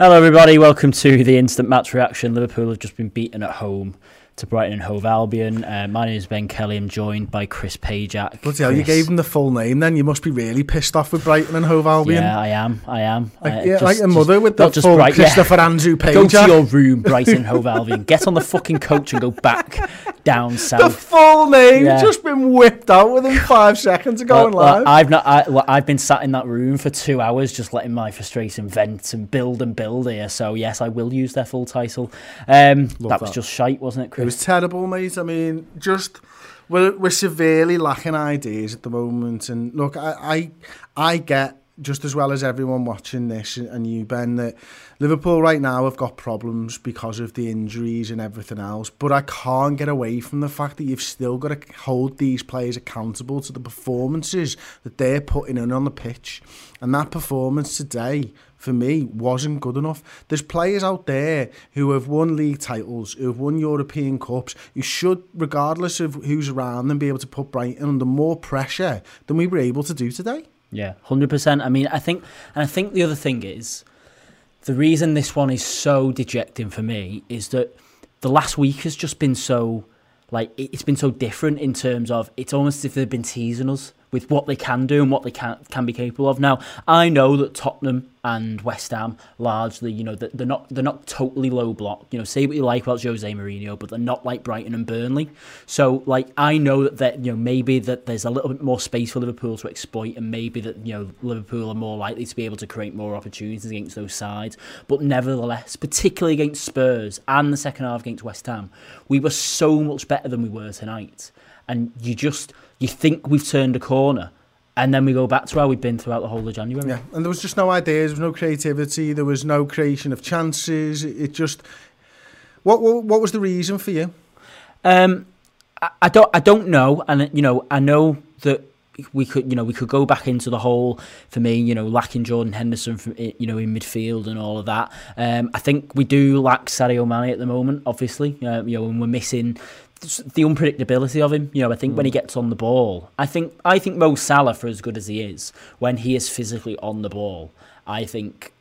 Hello everybody, welcome to the Instant Match Reaction. Liverpool have just been beaten at home to Brighton and Hove Albion. My name is Ben Kelly, I'm joined by Chris Pajak. Bloody hell, you gave him the full name then, you must be really pissed off with Brighton and Hove Albion. Yeah, I am. Like a mother with the full Christopher Andrew Pajak. Go to your room, Brighton and Hove Albion, get on the fucking coach and go back down south. The full name, just been whipped out within 5 seconds of going live. I've been sat in that room for 2 hours just letting my frustration vent and build here, so yes, I will use their full title. That was just shite, wasn't it, Chris? It was terrible, mate. I mean, just we're severely lacking ideas at the moment. And look, I get, just as well as everyone watching this and you, Ben, that Liverpool right now have got problems because of the injuries and everything else. But I can't get away from the fact that you've still got to hold these players accountable to the performances that they're putting in on the pitch. And that performance today, for me, wasn't good enough. There's players out there who have won league titles, who have won European Cups, who should, regardless of who's around them, be able to put Brighton under more pressure than we were able to do today. Yeah, 100%. I mean, I think the other thing is, the reason this one is so dejecting for me is that the last week has just been so, like, it's been so different in terms of, it's almost as if they've been teasing us with what they can do and what they can be capable of. Now, I know that Tottenham and West Ham, largely, you know, they're not totally low block. You know, say what you like about Jose Mourinho, but they're not like Brighton and Burnley. So, like, I know that, you know, maybe that there's a little bit more space for Liverpool to exploit, and maybe that, you know, Liverpool are more likely to be able to create more opportunities against those sides. But nevertheless, particularly against Spurs and the second half against West Ham, we were so much better than we were tonight. And you think we've turned a corner, and then we go back to where we've been throughout the whole of January. Yeah, and there was just no ideas, there was no creativity, there was no creation of chances. It just, what was the reason for you? I don't know, and you know, I know that we could go back into the whole, for me, you know, lacking Jordan Henderson from, you know, in midfield and all of that. I think we do lack Sadio Mane at the moment, obviously, you know, and we're missing the unpredictability of him. You know, I think when he gets on the ball, I think Mo Salah, for as good as he is, when he is physically on the ball, I think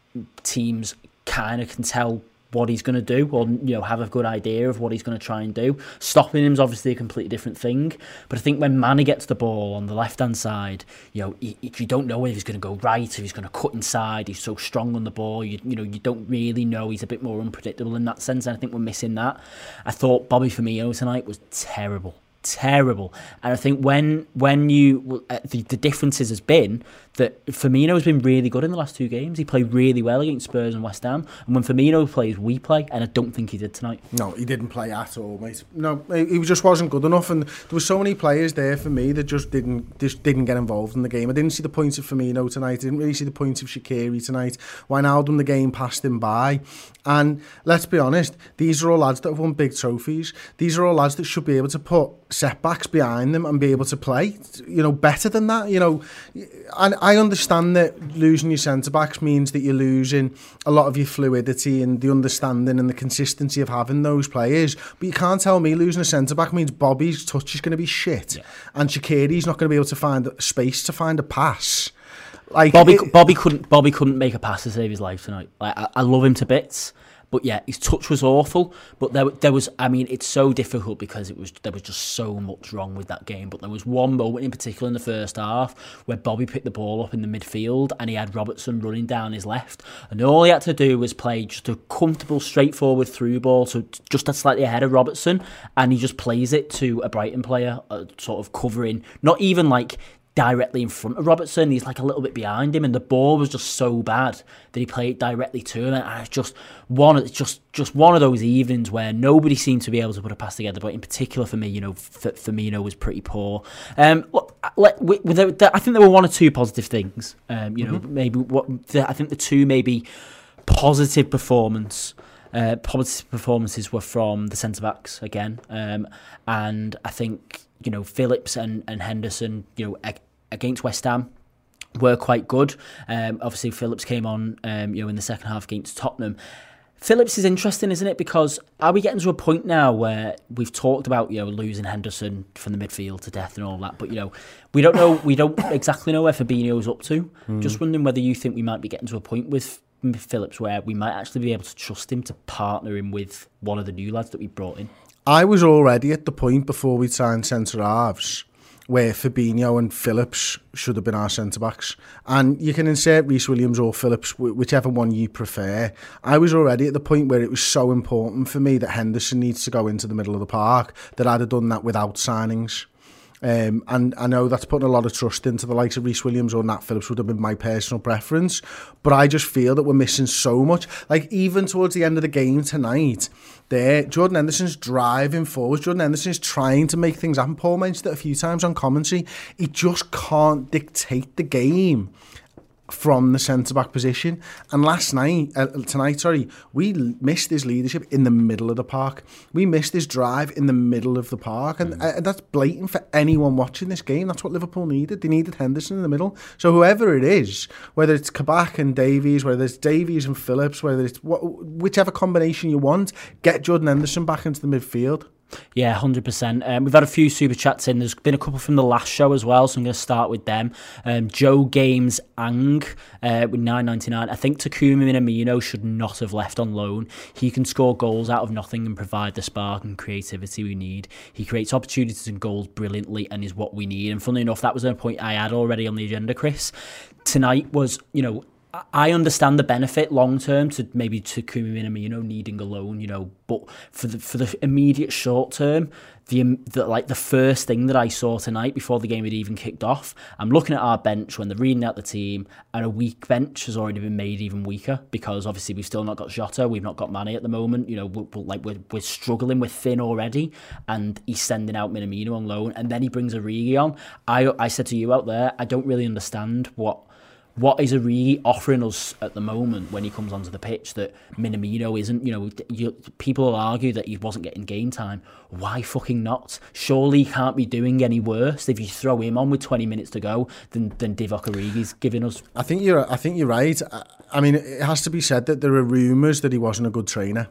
teams kind of can tell what he's going to do, or, you know, have a good idea of what he's going to try and do. Stopping him is obviously a completely different thing, but I think when Mane gets the ball on the left-hand side, you know, you don't know if he's going to go right, if he's going to cut inside, he's so strong on the ball, you know, you don't really know, he's a bit more unpredictable in that sense, and I think we're missing that. I thought Bobby Firmino tonight was terrible, and I think when you, the differences has been that Firmino has been really good in the last two games. He played really well against Spurs and West Ham, and when Firmino plays, we play, and I don't think he did tonight. No, he didn't play at all, mate. No, he just wasn't good enough, and there were so many players there for me that just didn't get involved in the game. I didn't see the point of Firmino tonight. I didn't really see the point of Shaqiri tonight. Wijnaldum, the game passed him by, and let's be honest, these are all lads that have won big trophies. These are all lads that should be able to put setbacks behind them and be able to play, you know, better than that. You know, and I understand that losing your centre-backs means that you're losing a lot of your fluidity and the understanding and the consistency of having those players, but you can't tell me losing a centre-back means Bobby's touch is going to be shit, yeah, and Shaqiri's not going to be able to find space to find a pass. Like, Bobby couldn't make a pass to save his life tonight. Like, I love him to bits, But yeah, his touch was awful. But there was, I mean, it's so difficult because there was just so much wrong with that game. But there was one moment in particular in the first half where Bobby picked the ball up in the midfield and he had Robertson running down his left. And all he had to do was play just a comfortable, straightforward through ball. So just slightly ahead of Robertson. And he just plays it to a Brighton player, sort of covering, not even like directly in front of Robertson, he's like a little bit behind him, and the ball was just so bad that he played directly to him. And it's just one of those evenings where nobody seemed to be able to put a pass together. But in particular for me, you know, Firmino was pretty poor. I think there were one or two positive things. I think the two maybe positive performances were from the centre backs again, and I think, you know, Phillips and Henderson, you know, against West Ham were quite good. Obviously, Phillips came on, you know, in the second half against Tottenham. Phillips is interesting, isn't it? Because are we getting to a point now where we've talked about, you know, losing Henderson from the midfield to death and all that, but, you know, we don't exactly know where Fabinho's up to. Mm. Just wondering whether you think we might be getting to a point with Phillips where we might actually be able to trust him to partner him with one of the new lads that we brought in. I was already at the point before we signed centre-halves where Fabinho and Phillips should have been our centre-backs. And you can insert Rhys Williams or Phillips, whichever one you prefer. I was already at the point where it was so important for me that Henderson needs to go into the middle of the park that I'd have done that without signings. And I know that's putting a lot of trust into the likes of Rhys Williams or Nat Phillips would have been my personal preference, but I just feel that we're missing so much. Like, even towards the end of the game tonight, there, Jordan Henderson's driving forward. Jordan Henderson's trying to make things happen. Paul mentioned it a few times on commentary. He just can't dictate the game from the centre-back position. And tonight, we missed his leadership in the middle of the park. We missed his drive in the middle of the park. And that's blatant for anyone watching this game. That's what Liverpool needed. They needed Henderson in the middle. So whoever it is, whether it's Kabak and Davies, whether it's Davies and Phillips, whether it's whichever combination you want, get Jordan Henderson back into the midfield. Yeah, 100%. We've had a few super chats in. There's been a couple from the last show as well, so I'm going to start with them. Joe Games Ang with $9.99. I think Takumi Minamino should not have left on loan. He can score goals out of nothing and provide the spark and creativity we need. He creates opportunities and goals brilliantly and is what we need. And funnily enough, that was a point I had already on the agenda, Chris. Tonight was, you know, I understand the benefit long term to maybe Takumi Minamino needing a loan, you know, but for the immediate short term, the first thing that I saw tonight before the game had even kicked off, I'm looking at our bench when they're reading out the team, and a weak bench has already been made even weaker because obviously we've still not got Jota, we've not got Mane at the moment. You know, we're struggling, we're thin already, and he's sending out Minamino on loan, and then he brings Origi on. I said to you out there, I don't really understand what is Origi offering us at the moment when he comes onto the pitch that Minamino isn't. You know, people will argue that he wasn't getting game time. Why fucking not? Surely he can't be doing any worse if you throw him on with 20 minutes to go than Divock Origi's giving us. I think you're right. I mean, it has to be said that there are rumours that he wasn't a good trainer.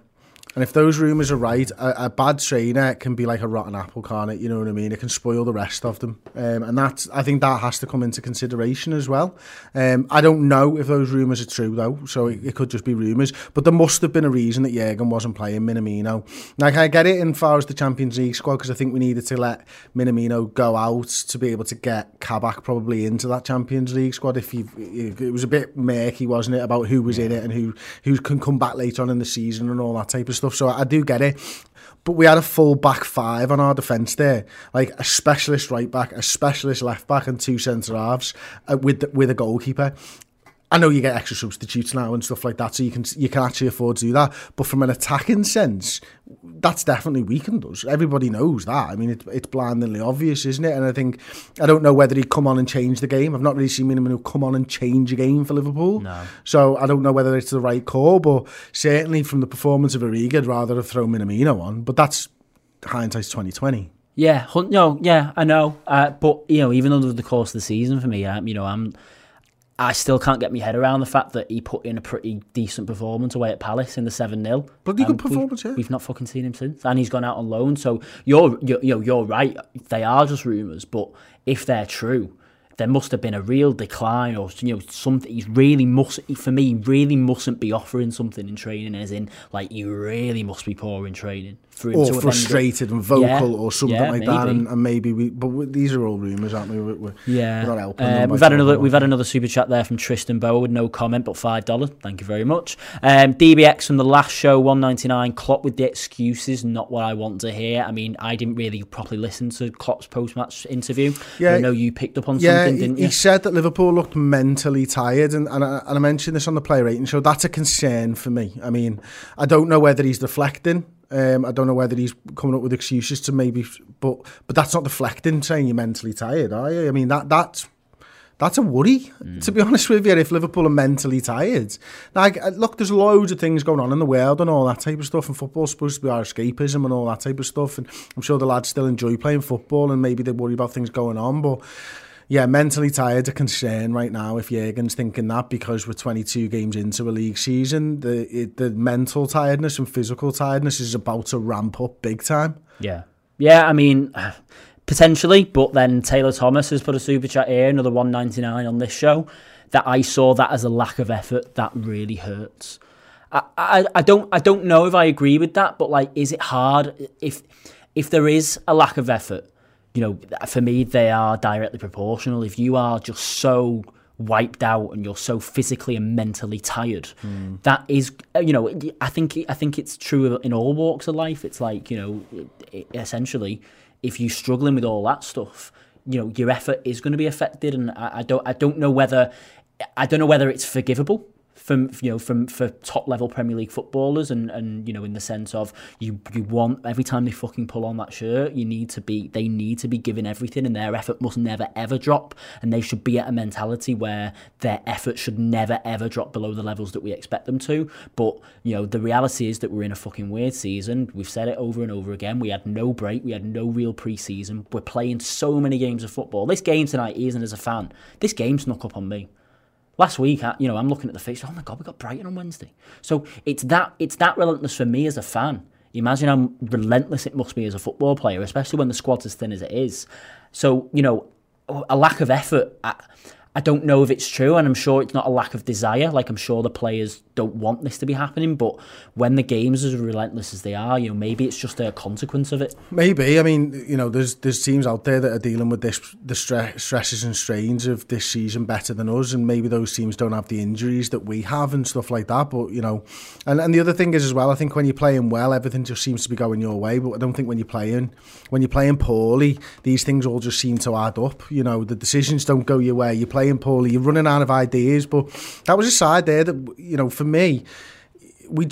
And if those rumours are right, a bad trainer can be like a rotten apple, can't it? You know what I mean? It can spoil the rest of them. And I think that has to come into consideration as well. I don't know if those rumours are true, though, so it could just be rumours. But there must have been a reason that Jürgen wasn't playing Minamino. Like, I get it in far as the Champions League squad, because I think we needed to let Minamino go out to be able to get Kabak probably into that Champions League squad. It was a bit murky, wasn't it, about who was in it and who can come back later on in the season and all that type of stuff. So I do get it, but we had a full back five on our defence there, like a specialist right back, a specialist left back, and two centre halves with a goalkeeper. I know you get extra substitutes now and stuff like that, so you can actually afford to do that. But from an attacking sense, that's definitely weakened us. Everybody knows that. I mean, it's blindingly obvious, isn't it? And I don't know whether he'd come on and change the game. I've not really seen Minamino come on and change a game for Liverpool. No. So I don't know whether it's the right call, but certainly from the performance of Origi, I'd rather have thrown Minamino on. But that's hindsight's 2020. Yeah, no, yeah, I know. But you know, even over the course of the season for me, I still can't get my head around the fact that he put in a pretty decent performance away at Palace in the 7-0. Bloody good performance, yeah. We've not fucking seen him since. And he's gone out on loan. So you're right. They are just rumours. But if they're true, there must have been a real decline, or something. He's really must, for me, really mustn't be offering something in training, as in like you really must be poor in training. Or frustrated and vocal, or something like maybe. That, and maybe but these are all rumours, aren't we? We're not helping. We've had another super chat there from Tristan Bower, no comment, but $5. Thank you very much. DBX from the last show, $1.99. Klopp with the excuses, not what I want to hear. I mean, I didn't really properly listen to Klopp's post-match interview. Yeah, I know you picked up on something, didn't you? He said that Liverpool looked mentally tired, and I mentioned this on the play rating show. That's a concern for me. I mean, I don't know whether he's deflecting. I don't know whether he's coming up with excuses to maybe, but that's not deflecting, saying you're mentally tired, are you? I mean, that's a worry, to be honest with you, if Liverpool are mentally tired. Like, look, there's loads of things going on in the world and all that type of stuff, and football's supposed to be our escapism and all that type of stuff, and I'm sure the lads still enjoy playing football and maybe they worry about things going on, but... yeah, mentally tired, a concern right now if Jürgen's thinking that, because we're 22 games into a league season. The mental tiredness and physical tiredness is about to ramp up big time. Yeah, I mean... potentially, but then Taylor Thomas has put a super chat here, another $1.99 on this show, that I saw that as a lack of effort. That really hurts. I don't know if I agree with that, but like, is it hard if there is a lack of effort? For me, they are directly proportional. If you are just so wiped out and you're so physically and mentally tired, that is, I think it's true in all walks of life. It's like, essentially, if you're struggling with all that stuff, your effort is going to be affected, and I don't know whether it's forgivable for top level Premier League footballers, and in the sense of you want, every time they fucking pull on that shirt, they need to be giving everything, and their effort must never ever drop, and they should be at a mentality where their effort should never ever drop below the levels that we expect them to. But the reality is that we're in a fucking weird season. We've said it over and over again. We had no break, we had no real pre-season. We're playing so many games of football. This game tonight, isn't as a fan, this game snuck up on me. Last week, I'm looking at the fixture. Oh my God, we got Brighton on Wednesday. So it's that relentless for me as a fan. Imagine how relentless it must be as a football player, especially when the squad's as thin as it is. So a lack of effort. I don't know if it's true, and I'm sure it's not a lack of desire. Like, I'm sure the players don't want this to be happening, but when the game's as relentless as they are, maybe it's just a consequence of it. Maybe. I mean, there's teams out there that are dealing with this, the stresses and strains of this season better than us, and maybe those teams don't have the injuries that we have and stuff like that. But, and the other thing is as well, I think when you're playing well, everything just seems to be going your way. But I don't think when you're playing poorly, these things all just seem to add up. The decisions don't go your way. You play and poorly, you're running out of ideas. But that was a side there that, for me, we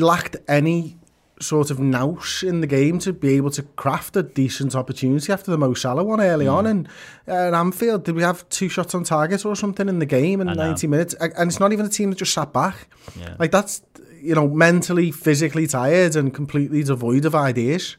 lacked any sort of nous in the game to be able to craft a decent opportunity after the Mo Salah one early on. And Anfield, did we have 2 shots on target or something in the game in 90 minutes? And it's not even a team that just sat back. Yeah. Like, that's, mentally, physically tired and completely devoid of ideas.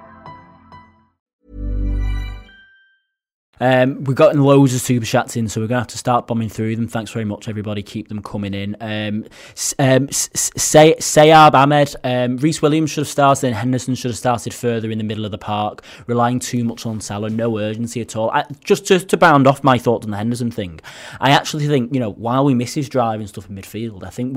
We've gotten loads of super chats in, so we're going to have to start bombing through them. Thanks very much, everybody. Keep them coming in. Sayab Ahmed, Rhys Williams should have started, then Henderson should have started further in the middle of the park, relying too much on Salah, no urgency at all. Just to bound off my thoughts on the Henderson thing, I actually think, you know, while we miss his drive and stuff in midfield, I think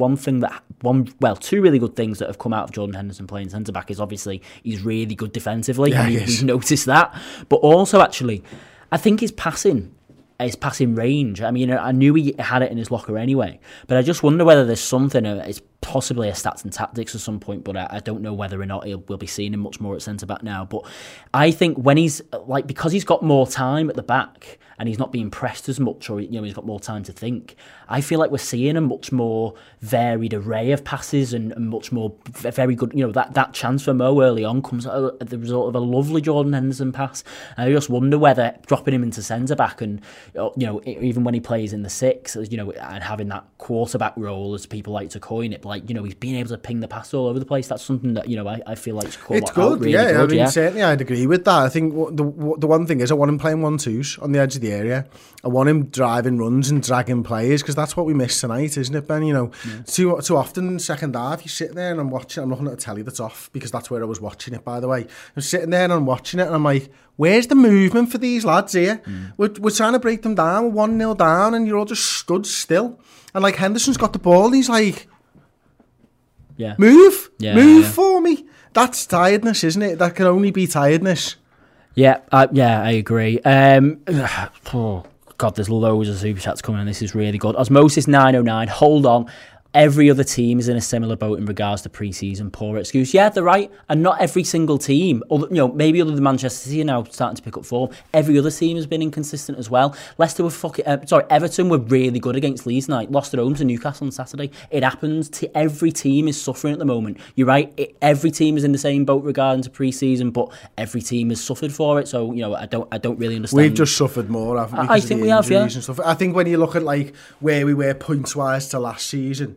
two really good things that have come out of Jordan Henderson playing centre-back is obviously he's really good defensively. Yeah, and we've noticed that. But also, actually, I think his passing range, I mean, I knew he had it in his locker anyway, but I just wonder whether there's something, it's possibly a stats and tactics at some point, but I don't know whether or not we'll be seeing him much more at centre-back now. But I think when he's, like, because he's got more time at the back and he's not being pressed as much, or, you know, he's got more time to think, I feel like we're seeing a much more varied array of passes and much more very good, you know, that chance for Mo early on comes at the result of a lovely Jordan Henderson pass. And I just wonder whether dropping him into centre-back and, you know, even when he plays in the six, you know, and having that quarterback role, as people like to coin it, like, you know, he's being able to ping the pass all over the place. That's something that, you know, I feel like it's good, really good. I mean, certainly I'd agree with that. I think the one thing is I want him playing 1-2s on the edge of the area. I want him driving runs and dragging players, because that's what we missed tonight, isn't it, Ben? You know, too often in the second half, you sit there and I'm looking at a telly that's off, because that's where I was watching it, by the way. I'm sitting there and I'm watching it and I'm like, where's the movement for these lads here? We're trying to break them down, we're 1-0 down, and you're all just stood still. And, like, Henderson's got the ball and he's like, move for me. That's tiredness, isn't it? That can only be tiredness. Yeah, I agree. God, there's loads of super chats coming in. This is really good. Osmosis 909, hold on. Every other team is in a similar boat in regards to pre-season poor excuse. Yeah, they're right. And not every single team, although, you know, maybe other than Manchester City are now starting to pick up form, every other team has been inconsistent as well. Everton were really good against Leeds tonight. Lost at home to Newcastle on Saturday. It happens. Every team is suffering at the moment. You're right. Every team is in the same boat regarding to pre-season, but every team has suffered for it. So, you know, I don't really understand. We've just suffered more, haven't we? I think we have, yeah. I think when you look at, like, where we were points-wise to last season,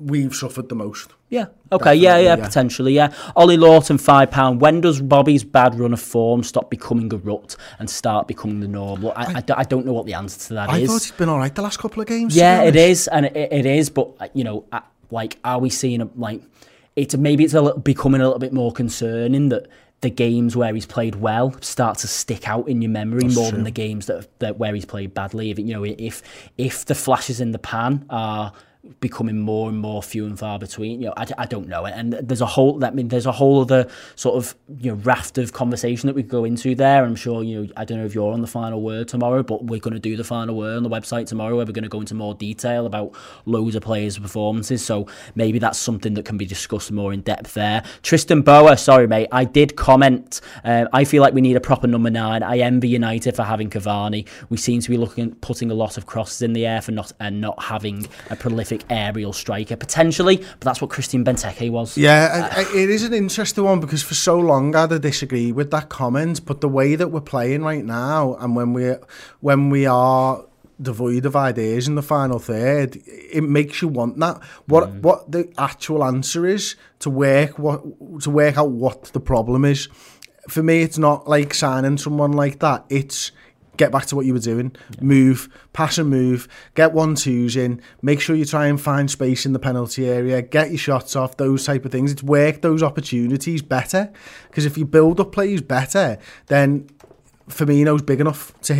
we've suffered the most. Yeah. Okay. Yeah. Potentially. Yeah. Ollie Lawton, £5. When does Bobby's bad run of form stop becoming a rut and start becoming the norm? Look, I don't know what the answer to that is. I thought he's been all right the last couple of games. Yeah, it is, and it is. But, you know, like, are we seeing becoming a little bit more concerning that the games where he's played well start to stick out in your memory than the games that where he's played badly? If, you know, if the flashes in the pan are becoming more and more few and far between, you know, I don't know. And there's a whole other sort of, you know, raft of conversation that we could go into there. I'm sure, you know, I don't know if you're on the final word tomorrow, but we're going to do the final word on the website tomorrow, where we're going to go into more detail about loads of players' performances. So maybe that's something that can be discussed more in depth there. Tristan Boer, sorry mate, I did comment. I feel like we need a proper number 9. I envy United for having Cavani. We seem to be putting a lot of crosses in the air and not having a prolific aerial striker, potentially, but that's what Christian Benteke was. Yeah, it is an interesting one, because for so long I'd have disagreed with that comment, but the way that we're playing right now, and when we are devoid of ideas in the final third, it makes you want that. What the actual answer is to work out what the problem is. For me, it's not like signing someone like that. It's get back to what you were doing, move, pass and move, get 1-2s in, make sure you try and find space in the penalty area, get your shots off, those type of things. It's work those opportunities better, because if you build up plays better, then Firmino's big enough to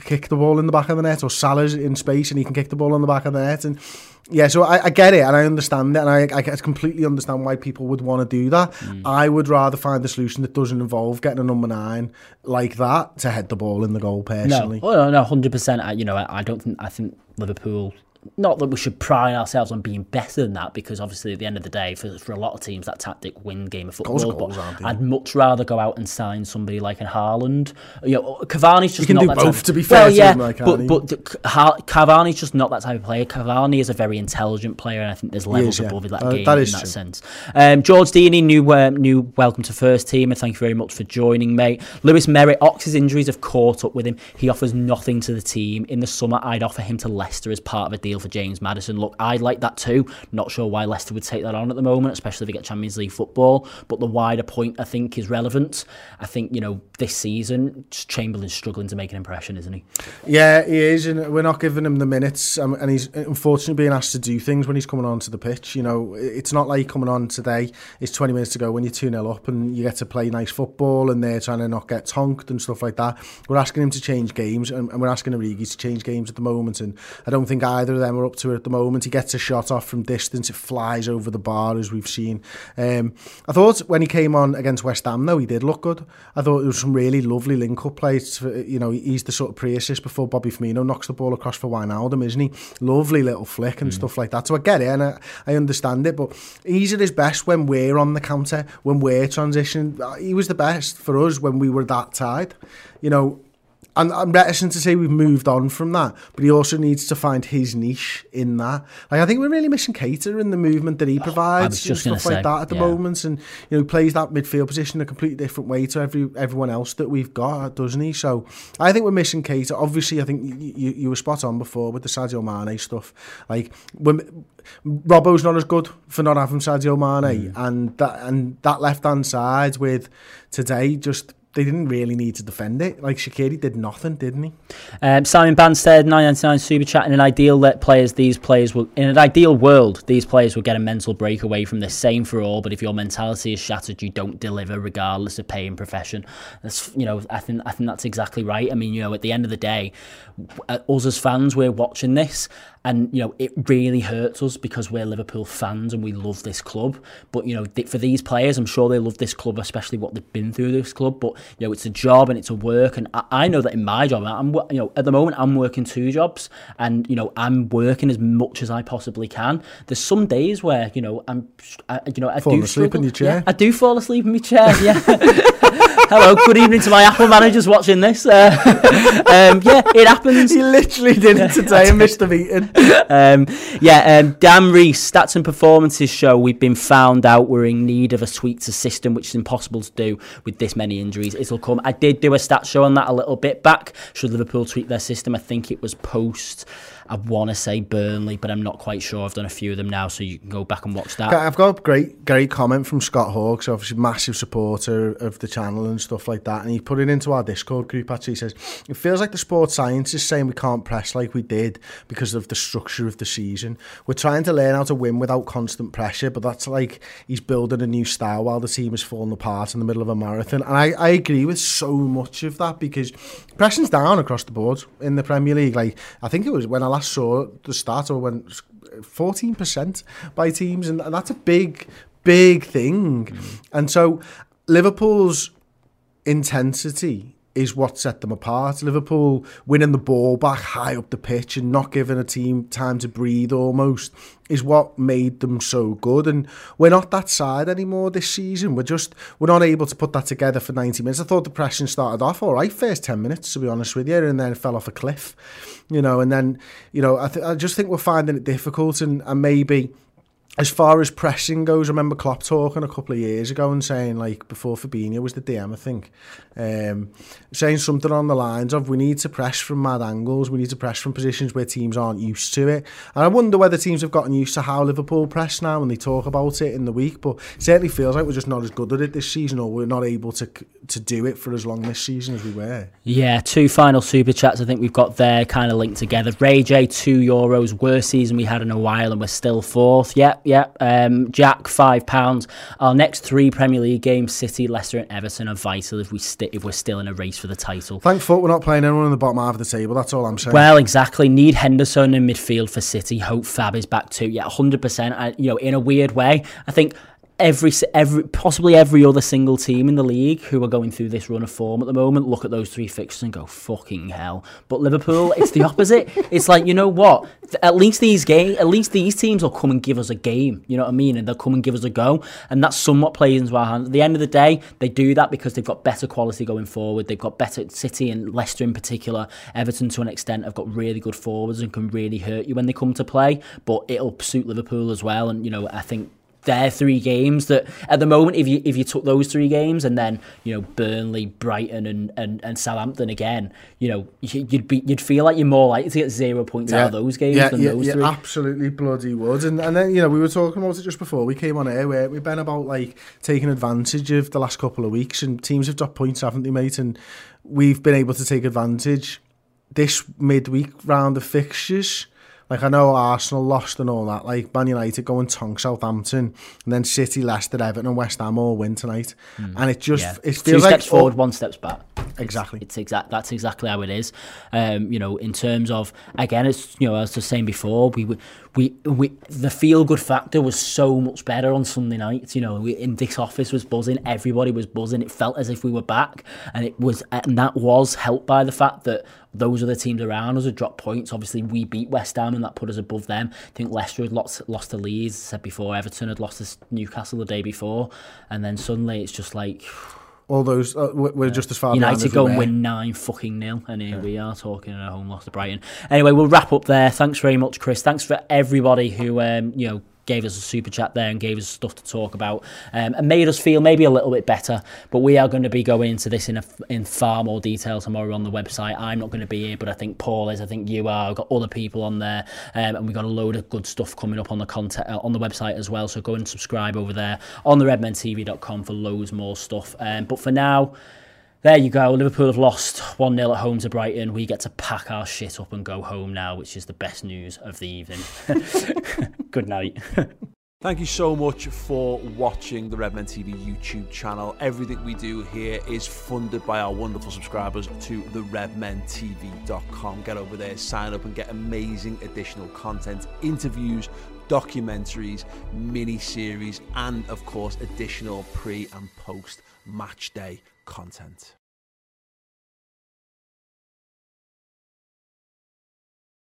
kick the ball in the back of the net, or Salah's in space and he can kick the ball in the back of the net. And yeah, so I get it and I understand it, and I completely understand why people would want to do that. I would rather find a solution that doesn't involve getting a number 9 like that to head the ball in the goal, personally. No, 100%. I think Liverpool, not that we should pride ourselves on being better than that, because obviously at the end of the day, for a lot of teams, that tactic win game of football. But I'd much rather go out and sign somebody like an Haaland. You know, Cavani's just not that type. You can do both, to be fair. Well, yeah, but Cavani's just not that type of player. Cavani is a very intelligent player, and I think there's levels above that game in that sense. George Deeney, new welcome to first team, and thank you very much for joining, mate. Lewis Merritt, Ox's injuries have caught up with him. He offers nothing to the team. In the summer, I'd offer him to Leicester as part of a deal deal for James Maddison. Look, I like that too. Not sure why Leicester would take that on at the moment, especially if they get Champions League football. But the wider point, I think, is relevant. I think, you know, this season, Chamberlain's struggling to make an impression, isn't he? Yeah, he is, and we're not giving him the minutes. And he's unfortunately being asked to do things when he's coming onto the pitch. You know, it's not like coming on today, it's 20 minutes to go when you're 2-0 up and you get to play nice football and they're trying to not get tonked and stuff like that. We're asking him to change games, and we're asking Origi to change games at the moment, and I don't think either of them are up to it at the moment. He gets a shot off from distance, it flies over the bar, as we've seen. I thought when he came on against West Ham, though, he did look good. I thought there was some really lovely link-up plays. You know, he's the sort of pre-assist before Bobby Firmino knocks the ball across for Wijnaldum, isn't he? Lovely little flick and stuff like that. So I get it, and I understand it, but he's at his best when we're on the counter, when we're transitioning. He was the best for us when we were that tied. You know, and I'm reticent to say we've moved on from that, but he also needs to find his niche in that. Like, I think we're really missing Cater in the movement that he provides and stuff like that at the moment. And, you know, he plays that midfield position a completely different way to everyone else that we've got, doesn't he? So I think we're missing Cater. Obviously, I think you were spot on before with the Sadio Mane stuff. Like, when Robbo's not as good for not having Sadio Mane, and that left-hand side with today just... They didn't really need to defend it. Like, Shaqiri did nothing, didn't he? Simon Banstead, 999 Super Chat. In an ideal world, these players would get a mental break away from this, same for all. But if your mentality is shattered, you don't deliver, regardless of pay and profession. That's, you know, I think that's exactly right. I mean, you know, at the end of the day, us as fans, we're watching this. And, you know, it really hurts us because we're Liverpool fans and we love this club. But, you know, for these players, I'm sure they love this club, especially what they've been through this club. But, you know, it's a job and it's a work. And I know that in my job, at the moment, I'm working two jobs. And, you know, I'm working as much as I possibly can. There's some days where, you know, I fall asleep in your chair. Yeah, I do fall asleep in my chair, yeah. Hello, good evening to my Apple managers watching this. Yeah, it happens. He literally did it today and missed the meeting. Dan Reese, stats and performances show we've been found out we're in need of a tweak to system, which is impossible to do with this many injuries. It'll come. I did do a stat show on that a little bit back. Should Liverpool tweak their system? I think it was post... I want to say Burnley, but I'm not quite sure. I've done a few of them now, so you can go back and watch that. I've got a great comment from Scott Hawkes, obviously massive supporter of the channel and stuff like that, and he put it into our Discord group, actually. He says, it feels like the sports science is saying we can't press like we did because of the structure of the season. We're trying to learn how to win without constant pressure, but that's like he's building a new style while the team is falling apart in the middle of a marathon. And I agree with so much of that, because pressing's down across the board in the Premier League. Like, I think it was when I last saw the start, or when 14% by teams, and that's a big thing. And so Liverpool's intensity is what set them apart. Liverpool winning the ball back high up the pitch and not giving a team time to breathe almost is what made them so good. And we're not that side anymore this season. We're not able to put that together for 90 minutes. I thought the pressing started off all right, first 10 minutes, to be honest with you, and then it fell off a cliff, you know. And then, you know, I just think we're finding it difficult, and maybe... As far as pressing goes, I remember Klopp talking a couple of years ago and saying, like, before Fabinho was the DM, I think, saying something on the lines of, we need to press from mad angles, we need to press from positions where teams aren't used to it. And I wonder whether teams have gotten used to how Liverpool press now, and they talk about it in the week, but it certainly feels like we're just not as good at it this season, or we're not able to do it for as long this season as we were. Yeah, two final super chats I think we've got there kind of linked together. Ray J, €2, worst season we had in a while and we're still fourth. Yeah. Jack, £5. Our next three Premier League games, City, Leicester and Everton, are vital if we're still in a race for the title. Thank fuck we're not playing anyone in the bottom half of the table, that's all I'm saying. Well, exactly. Need Henderson in midfield for City. Hope Fab is back too. Yeah, 100%. You know, in a weird way, I think... Every other single team in the league who are going through this run of form at the moment look at those three fixtures and go, fucking hell. But Liverpool, it's the opposite. It's like, you know what? At least these teams will come and give us a game. You know what I mean? And they'll come and give us a go. And that somewhat plays into our hands. At the end of the day, they do that because they've got better quality going forward. They've got better. City and Leicester in particular, Everton to an extent, have got really good forwards and can really hurt you when they come to play. But it'll suit Liverpool as well. And, you know, I think their three games that at the moment, if you took those three games and then, you know, Burnley, Brighton and Southampton again, you know, you'd feel like you're more likely to get 0 points out of those games than those three. Absolutely bloody would. And then, you know, we were talking about it just before we came on air, weren't we, Ben, about like taking advantage of the last couple of weeks, and teams have dropped points, haven't they, mate? And we've been able to take advantage this midweek round of fixtures. Like, I know Arsenal lost and all that. Like, Man United go and tonk Southampton, and then City, Leicester, Everton and West Ham all win tonight. And it just it feels like... 2 steps forward, 1 step back. Exactly. That's exactly how it is. You know, in terms of, again, it's, you know, as I was saying before, we the feel-good factor was so much better on Sunday nights. You know, in this office was buzzing. Everybody was buzzing. It felt as if we were back. And it was, and that was helped by the fact that those other teams around us had dropped points. Obviously, we beat West Ham and that put us above them. I think Leicester had lost to Leeds, as I said before. Everton had lost to Newcastle the day before. And then suddenly it's just like... all those, we're just as far down as we were. United go and win 9-0, and here we are talking at a home loss to Brighton. Anyway, we'll wrap up there. Thanks very much, Chris. Thanks for everybody who, you know, gave us a super chat there and gave us stuff to talk about, and made us feel maybe a little bit better. But we are going to be going into this in far more detail tomorrow on the website. I'm not going to be here, but I think Paul is. I think you are. I've got other people on there, and we've got a load of good stuff coming up on the content on the website as well. So go and subscribe over there on the redmentv.com for loads more stuff. But for now, there you go. Liverpool have lost 1-0 at home to Brighton. We get to pack our shit up and go home now, which is the best news of the evening. Good night. Thank you so much for watching the Redmen TV YouTube channel. Everything we do here is funded by our wonderful subscribers to the redmentv.com. Get over there, sign up and get amazing additional content, interviews, documentaries, mini-series, and of course additional pre- and post-match day content.